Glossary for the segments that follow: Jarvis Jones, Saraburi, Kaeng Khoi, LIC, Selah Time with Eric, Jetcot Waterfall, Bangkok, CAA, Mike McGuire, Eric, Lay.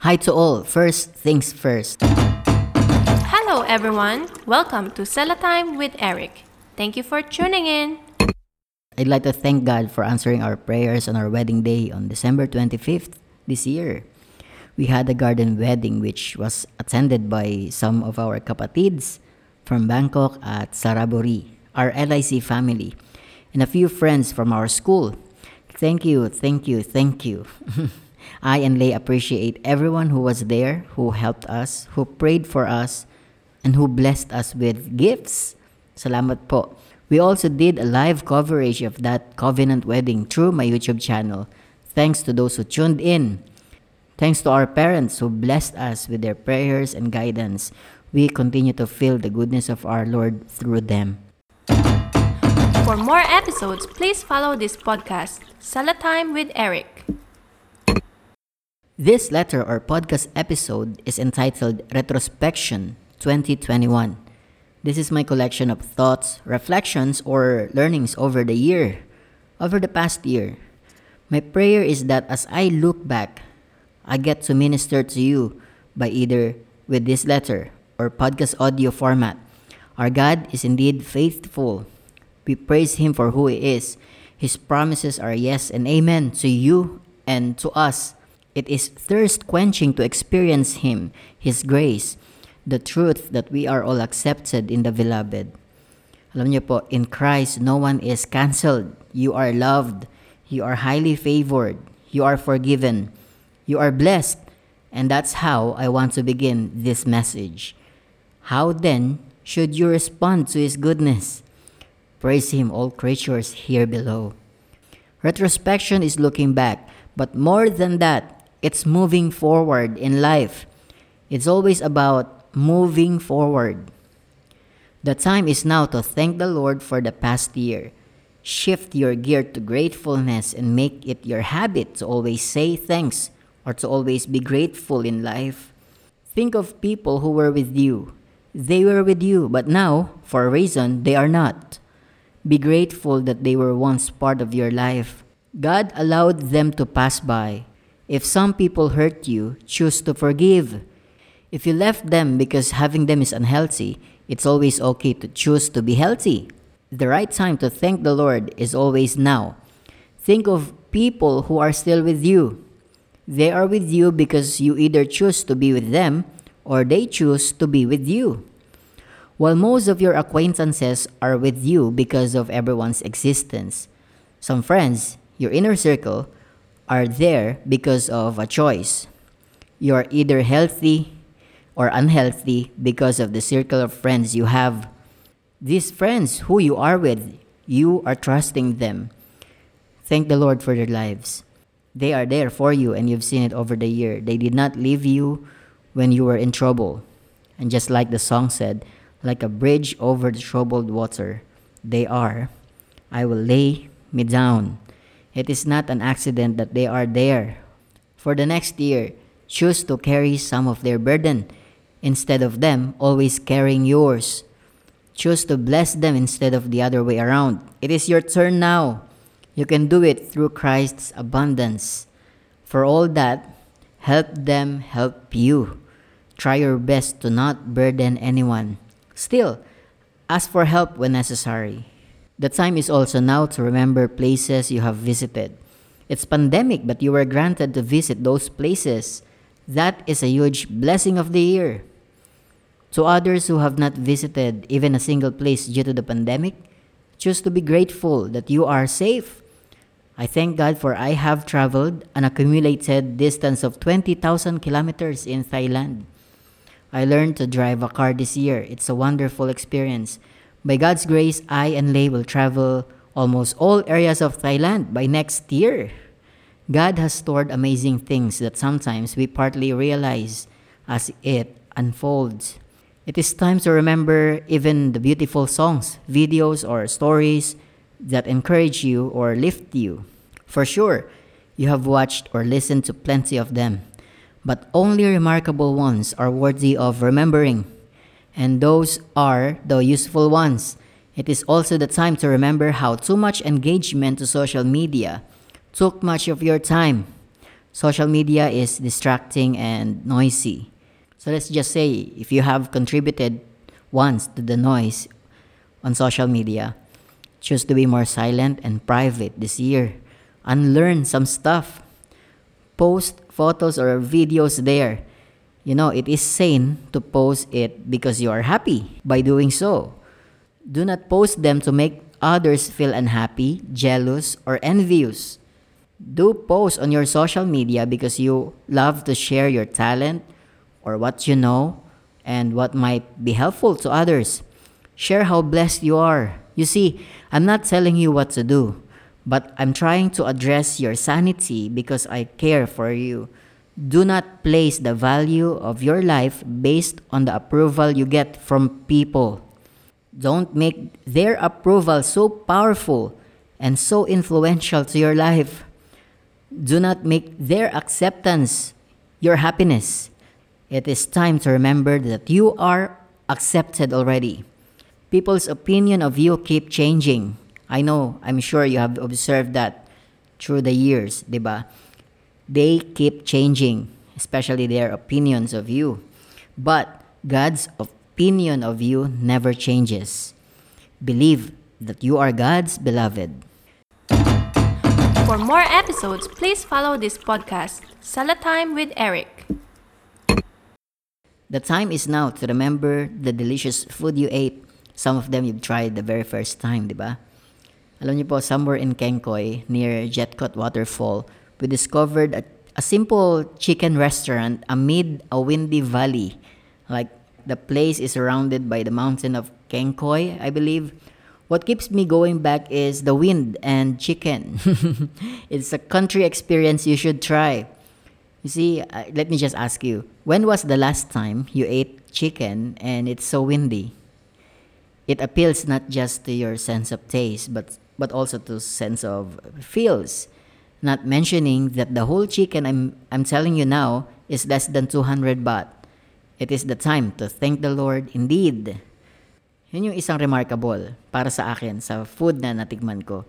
Hi to all. First things first. Hello everyone. Welcome to Selah Time with Eric. Thank you for tuning in. I'd like to thank God for answering our prayers on our wedding day on December 25th this year. We had a garden wedding which was attended by some of our kapatids from Bangkok at Saraburi, our LIC family, and a few friends from our school. Thank you. I and Lay appreciate everyone who was there, who helped us, who prayed for us, and who blessed us with gifts. Salamat po. We also did a live coverage of that covenant wedding through my YouTube channel. Thanks to those who tuned in. Thanks to our parents who blessed us with their prayers and guidance. We continue to feel the goodness of our Lord through them. For more episodes, please follow this podcast, Selah Time with Eric. This letter or podcast episode is entitled Retrospection 2021. This is my collection of thoughts, reflections, or learnings over the past year. My prayer is that as I look back, I get to minister to you by either with this letter or podcast audio format. Our God is indeed faithful. We praise Him for who He is. His promises are yes and amen to you and to us. It is thirst-quenching to experience Him, His grace, the truth that we are all accepted in the Beloved. Alam niyo po, in Christ, no one is cancelled. You are loved. You are highly favored. You are forgiven. You are blessed. And that's how I want to begin this message. How then should you respond to His goodness? Praise Him, all creatures here below. Retrospection is looking back, but more than that, it's moving forward in life. It's always about moving forward. The time is now to thank the Lord for the past year. Shift your gear to gratefulness and make it your habit to always say thanks or to always be grateful in life. Think of people who were with you. They were with you, but now, for a reason, they are not. Be grateful that they were once part of your life. God allowed them to pass by. If some people hurt you, choose to forgive. If you left them because having them is unhealthy, it's always okay to choose to be healthy. The right time to thank the Lord is always now. Think of people who are still with you. They are with you because you either choose to be with them or they choose to be with you. While most of your acquaintances are with you because of everyone's existence, some friends, your inner circle, are there because of a choice. You are either healthy or unhealthy because of the circle of friends you have. These friends who you are with, you are trusting them. Thank the Lord for their lives. They are there for you and you've seen it over the year. They did not leave you when you were in trouble. And just like the song said, like a bridge over the troubled water, they are. I will lay me down. It is not an accident that they are there. For the next year, choose to carry some of their burden instead of them always carrying yours. Choose to bless them instead of the other way around. It is your turn now. You can do it through Christ's abundance. For all that, help them help you. Try your best to not burden anyone. Still, ask for help when necessary. The time is also now to remember places you have visited. It's pandemic, but you were granted to visit those places. That is a huge blessing of the year. To others who have not visited even a single place due to the pandemic, choose to be grateful that you are safe. I thank God for I have traveled an accumulated distance of 20,000 kilometers in Thailand. I learned to drive a car this year. It's a wonderful experience. By God's grace, I and Lay will travel almost all areas of Thailand by next year. God has stored amazing things that sometimes we partly realize as it unfolds. It is time to remember even the beautiful songs, videos, or stories that encourage you or lift you. For sure, you have watched or listened to plenty of them, but only remarkable ones are worthy of remembering. And those are the useful ones. It is also the time to remember how too much engagement to social media took much of your time. social media is distracting and noisy. So let's just say if you have contributed once to the noise on social media, choose to be more silent and private this year. Unlearn some stuff. Post photos or videos there. You know, it is sane to post it because you are happy by doing so. Do not post them to make others feel unhappy, jealous, or envious. Do post on your social media because you love to share your talent or what you know and what might be helpful to others. Share how blessed you are. You see, I'm not telling you what to do, but I'm trying to address your sanity because I care for you. Do not place the value of your life based on the approval you get from people. Don't make their approval so powerful and so influential to your life. Do not make their acceptance your happiness. It is time to remember that you are accepted already. People's opinion of you keep changing. I know, I'm sure you have observed that through the years, diba? They keep changing, especially their opinions of you. But God's opinion of you never changes. Believe that you are God's beloved. For more episodes, please follow this podcast, Selah Time with Eric. The time is now to remember the delicious food you ate. Some of them you've tried the very first time, di ba? Alam niyo po, somewhere in Kaeng Khoi, near Jetcot Waterfall, we discovered a simple chicken restaurant amid a windy valley. Like, the place is surrounded by the mountain of Kaeng Khoi, I believe. What keeps me going back is the wind and chicken. It's a country experience you should try. You see, let me just ask you, when was the last time you ate chicken and it's so windy? It appeals not just to your sense of taste, but also to sense of feels. Not mentioning that the whole chicken I'm telling you now is less than 200 baht. It is the time to thank the Lord indeed. Yun yung isang remarkable para sa akin sa food na natikman ko.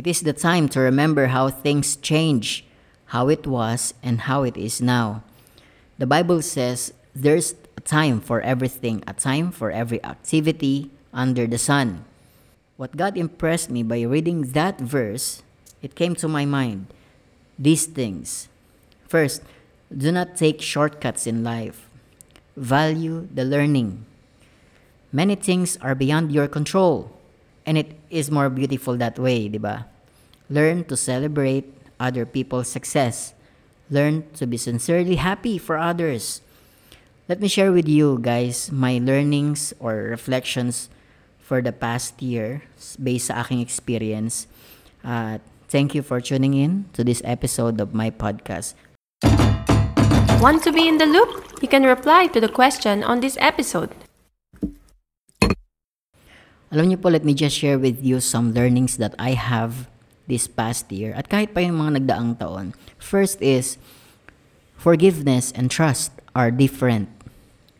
It is the time to remember how things change, how it was, and how it is now. The Bible says there's a time for everything, a time for every activity under the sun. What God impressed me by reading that verse, it came to my mind. These things. First, do not take shortcuts in life. Value the learning. Many things are beyond your control, and it is more beautiful that way, diba? Learn to celebrate other people's success. Learn to be sincerely happy for others. Let me share with you guys my learnings or reflections for the past year based sa aking experience. Thank you for tuning in to this episode of my podcast. Want to be in the loop? You can reply to the question on this episode. Alam niyo po, let me just share with you some learnings that I have this past year at kahit pa yung mga nagdaang taon. First is, forgiveness and trust are different.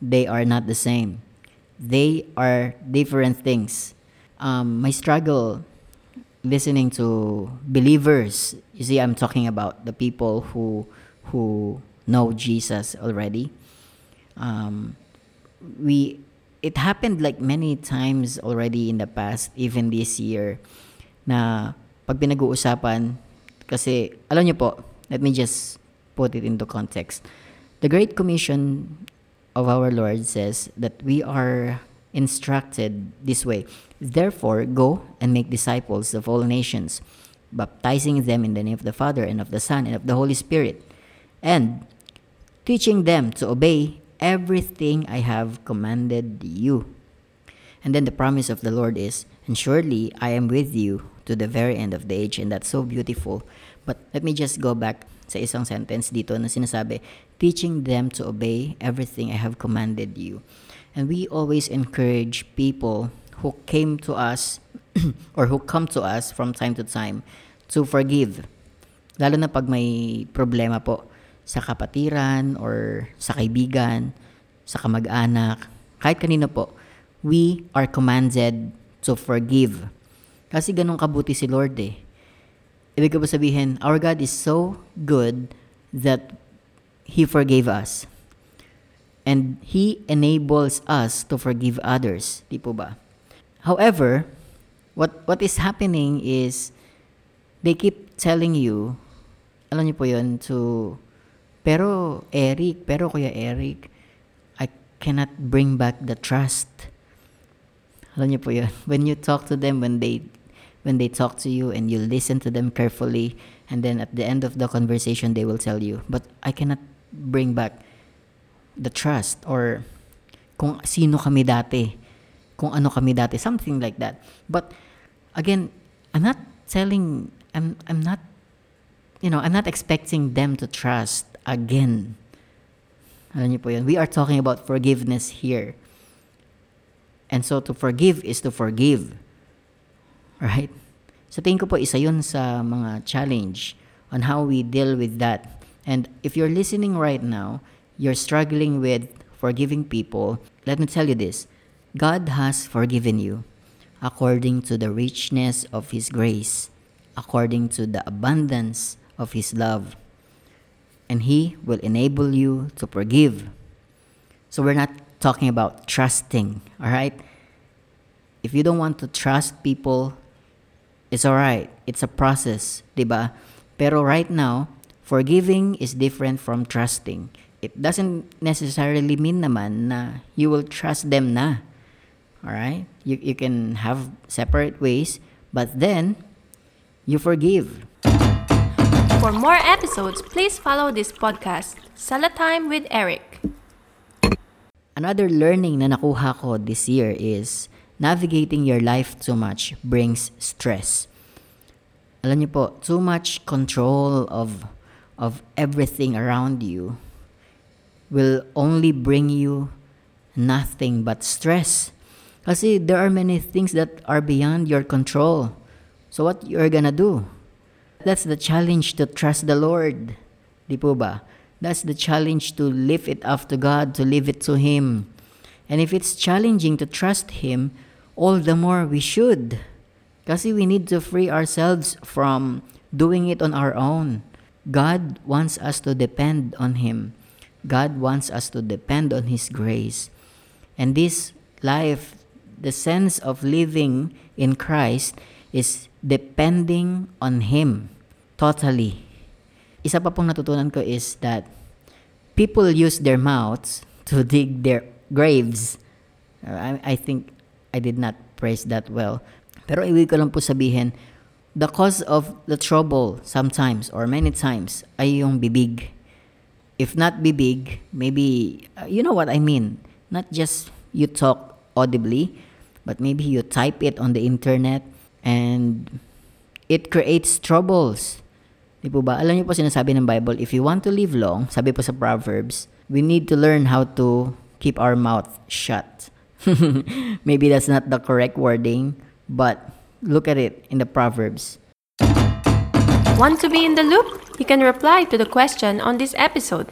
They are not the same. They are different things. My struggle listening to believers, you see, I'm talking about the people who know Jesus already. It happened like many times already in the past, even this year, na pag pinag-uusapan, kasi, alam niyo po, let me just put it into context. The Great Commission of our Lord says that we are instructed this way. Therefore, go and make disciples of all nations, baptizing them in the name of the Father and of the Son and of the Holy Spirit, and teaching them to obey everything I have commanded you. And then the promise of the Lord is, and surely I am with you to the very end of the age. And that's so beautiful. But let me just go back sa isang sentence dito na sinasabi, teaching them to obey everything I have commanded you. And we always encourage people who came to us or who come to us from time to time to forgive. Lalo na pag may problema po sa kapatiran or sa kaibigan, sa kamag-anak, kahit kanino po, we are commanded to forgive. Kasi ganun kabuti si Lord eh. Ibig ko ba sabihin, our God is so good that He forgave us. And He enables us to forgive others. Di po ba? However, what is happening is, they keep telling you, alam niyo po yun, to, pero Eric, pero Kuya Eric, I cannot bring back the trust. Alam niyo po yun. When you talk to them, when they talk to you and you listen to them carefully, and then at the end of the conversation, they will tell you, but I cannot bring back the trust, or kung sino kami dati, kung ano kami dati, something like that. But again, I'm not expecting them to trust again. Alam niyo po yun. We are talking about forgiveness here. And so to forgive is to forgive. Right? So tingin ko po isa yun sa mga challenge on how we deal with that. And if you're listening right now, you're struggling with forgiving people, let me tell you this. God has forgiven you according to the richness of His grace, according to the abundance of His love. And He will enable you to forgive. So we're not talking about trusting, all right? If you don't want to trust people, it's all right. It's a process, diba? Pero right now, forgiving is different from trusting. It doesn't necessarily mean naman na you will trust them na. All right? You can have separate ways, but then you forgive. For more episodes, please follow this podcast, Selah Time with Eric. Another learning na nakuha ko this year is navigating your life too much brings stress. Alam niyo po, too much control of everything around you will only bring you nothing but stress. Kasi there are many things that are beyond your control. So what you're gonna do? That's the challenge to trust the Lord. Di po ba? That's the challenge to lift it up to God, to leave it to Him. And if it's challenging to trust Him, all the more we should. Kasi we need to free ourselves from doing it on our own. God wants us to depend on Him. God wants us to depend on His grace. And this life, the sense of living in Christ is depending on Him totally. Isa pa pong natutunan ko is that people use their mouths to dig their graves. I think I did not phrase that well. Pero ibig ko lang po sabihin, the cause of the trouble sometimes or many times ay yung bibig. If not be big, maybe, you know what I mean. Not just you talk audibly, but maybe you type it on the internet and it creates troubles. Di po ba? Alam niyo po sinasabi ng Bible, if you want to live long, sabi po sa Proverbs, we need to learn how to keep our mouth shut. Maybe that's not the correct wording, but look at it in the Proverbs. Want to be in the loop? You can reply to the question on this episode.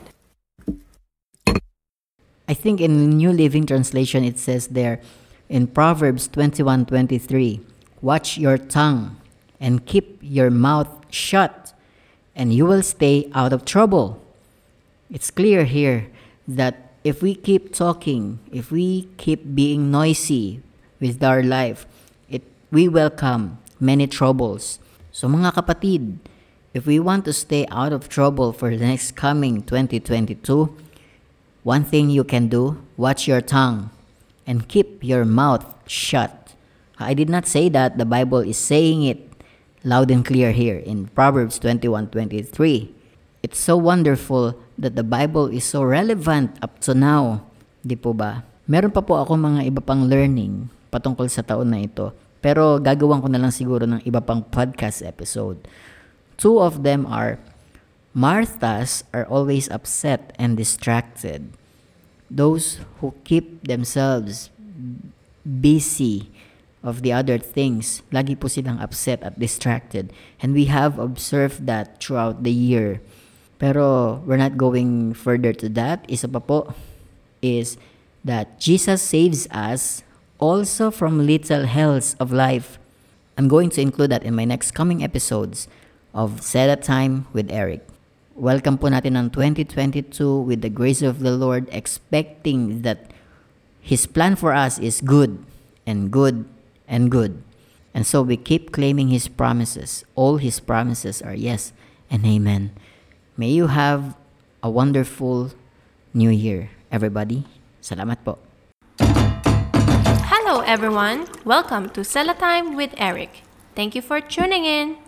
I think in New Living Translation, it says there, in Proverbs 21:23, watch your tongue and keep your mouth shut, and you will stay out of trouble. It's clear here that if we keep talking, if we keep being noisy with our life, we welcome many troubles. So mga kapatid, if we want to stay out of trouble for the next coming 2022, one thing you can do, watch your tongue and keep your mouth shut. I did not say that. The Bible is saying it loud and clear here in Proverbs 21:23. It's so wonderful that the Bible is so relevant up to now. Di po ba? Meron pa po ako mga iba pang learning patungkol sa taon na ito. Pero gagawin ko na lang siguro ng iba pang podcast episode. 2 of them are, Marthas are always upset and distracted. Those who keep themselves busy of the other things, lagi po silang upset at distracted. And we have observed that throughout the year. Pero we're not going further to that. Isa pa po is that Jesus saves us also from little hells of life. I'm going to include that in my next coming episodes of Selah Time with Eric. Welcome po natin ang 2022 with the grace of the Lord, expecting that His plan for us is good and good and good. And so we keep claiming His promises. All His promises are yes and amen. May you have a wonderful new year, everybody. Salamat po. Hello everyone. Welcome to Selah Time with Eric. Thank you for tuning in.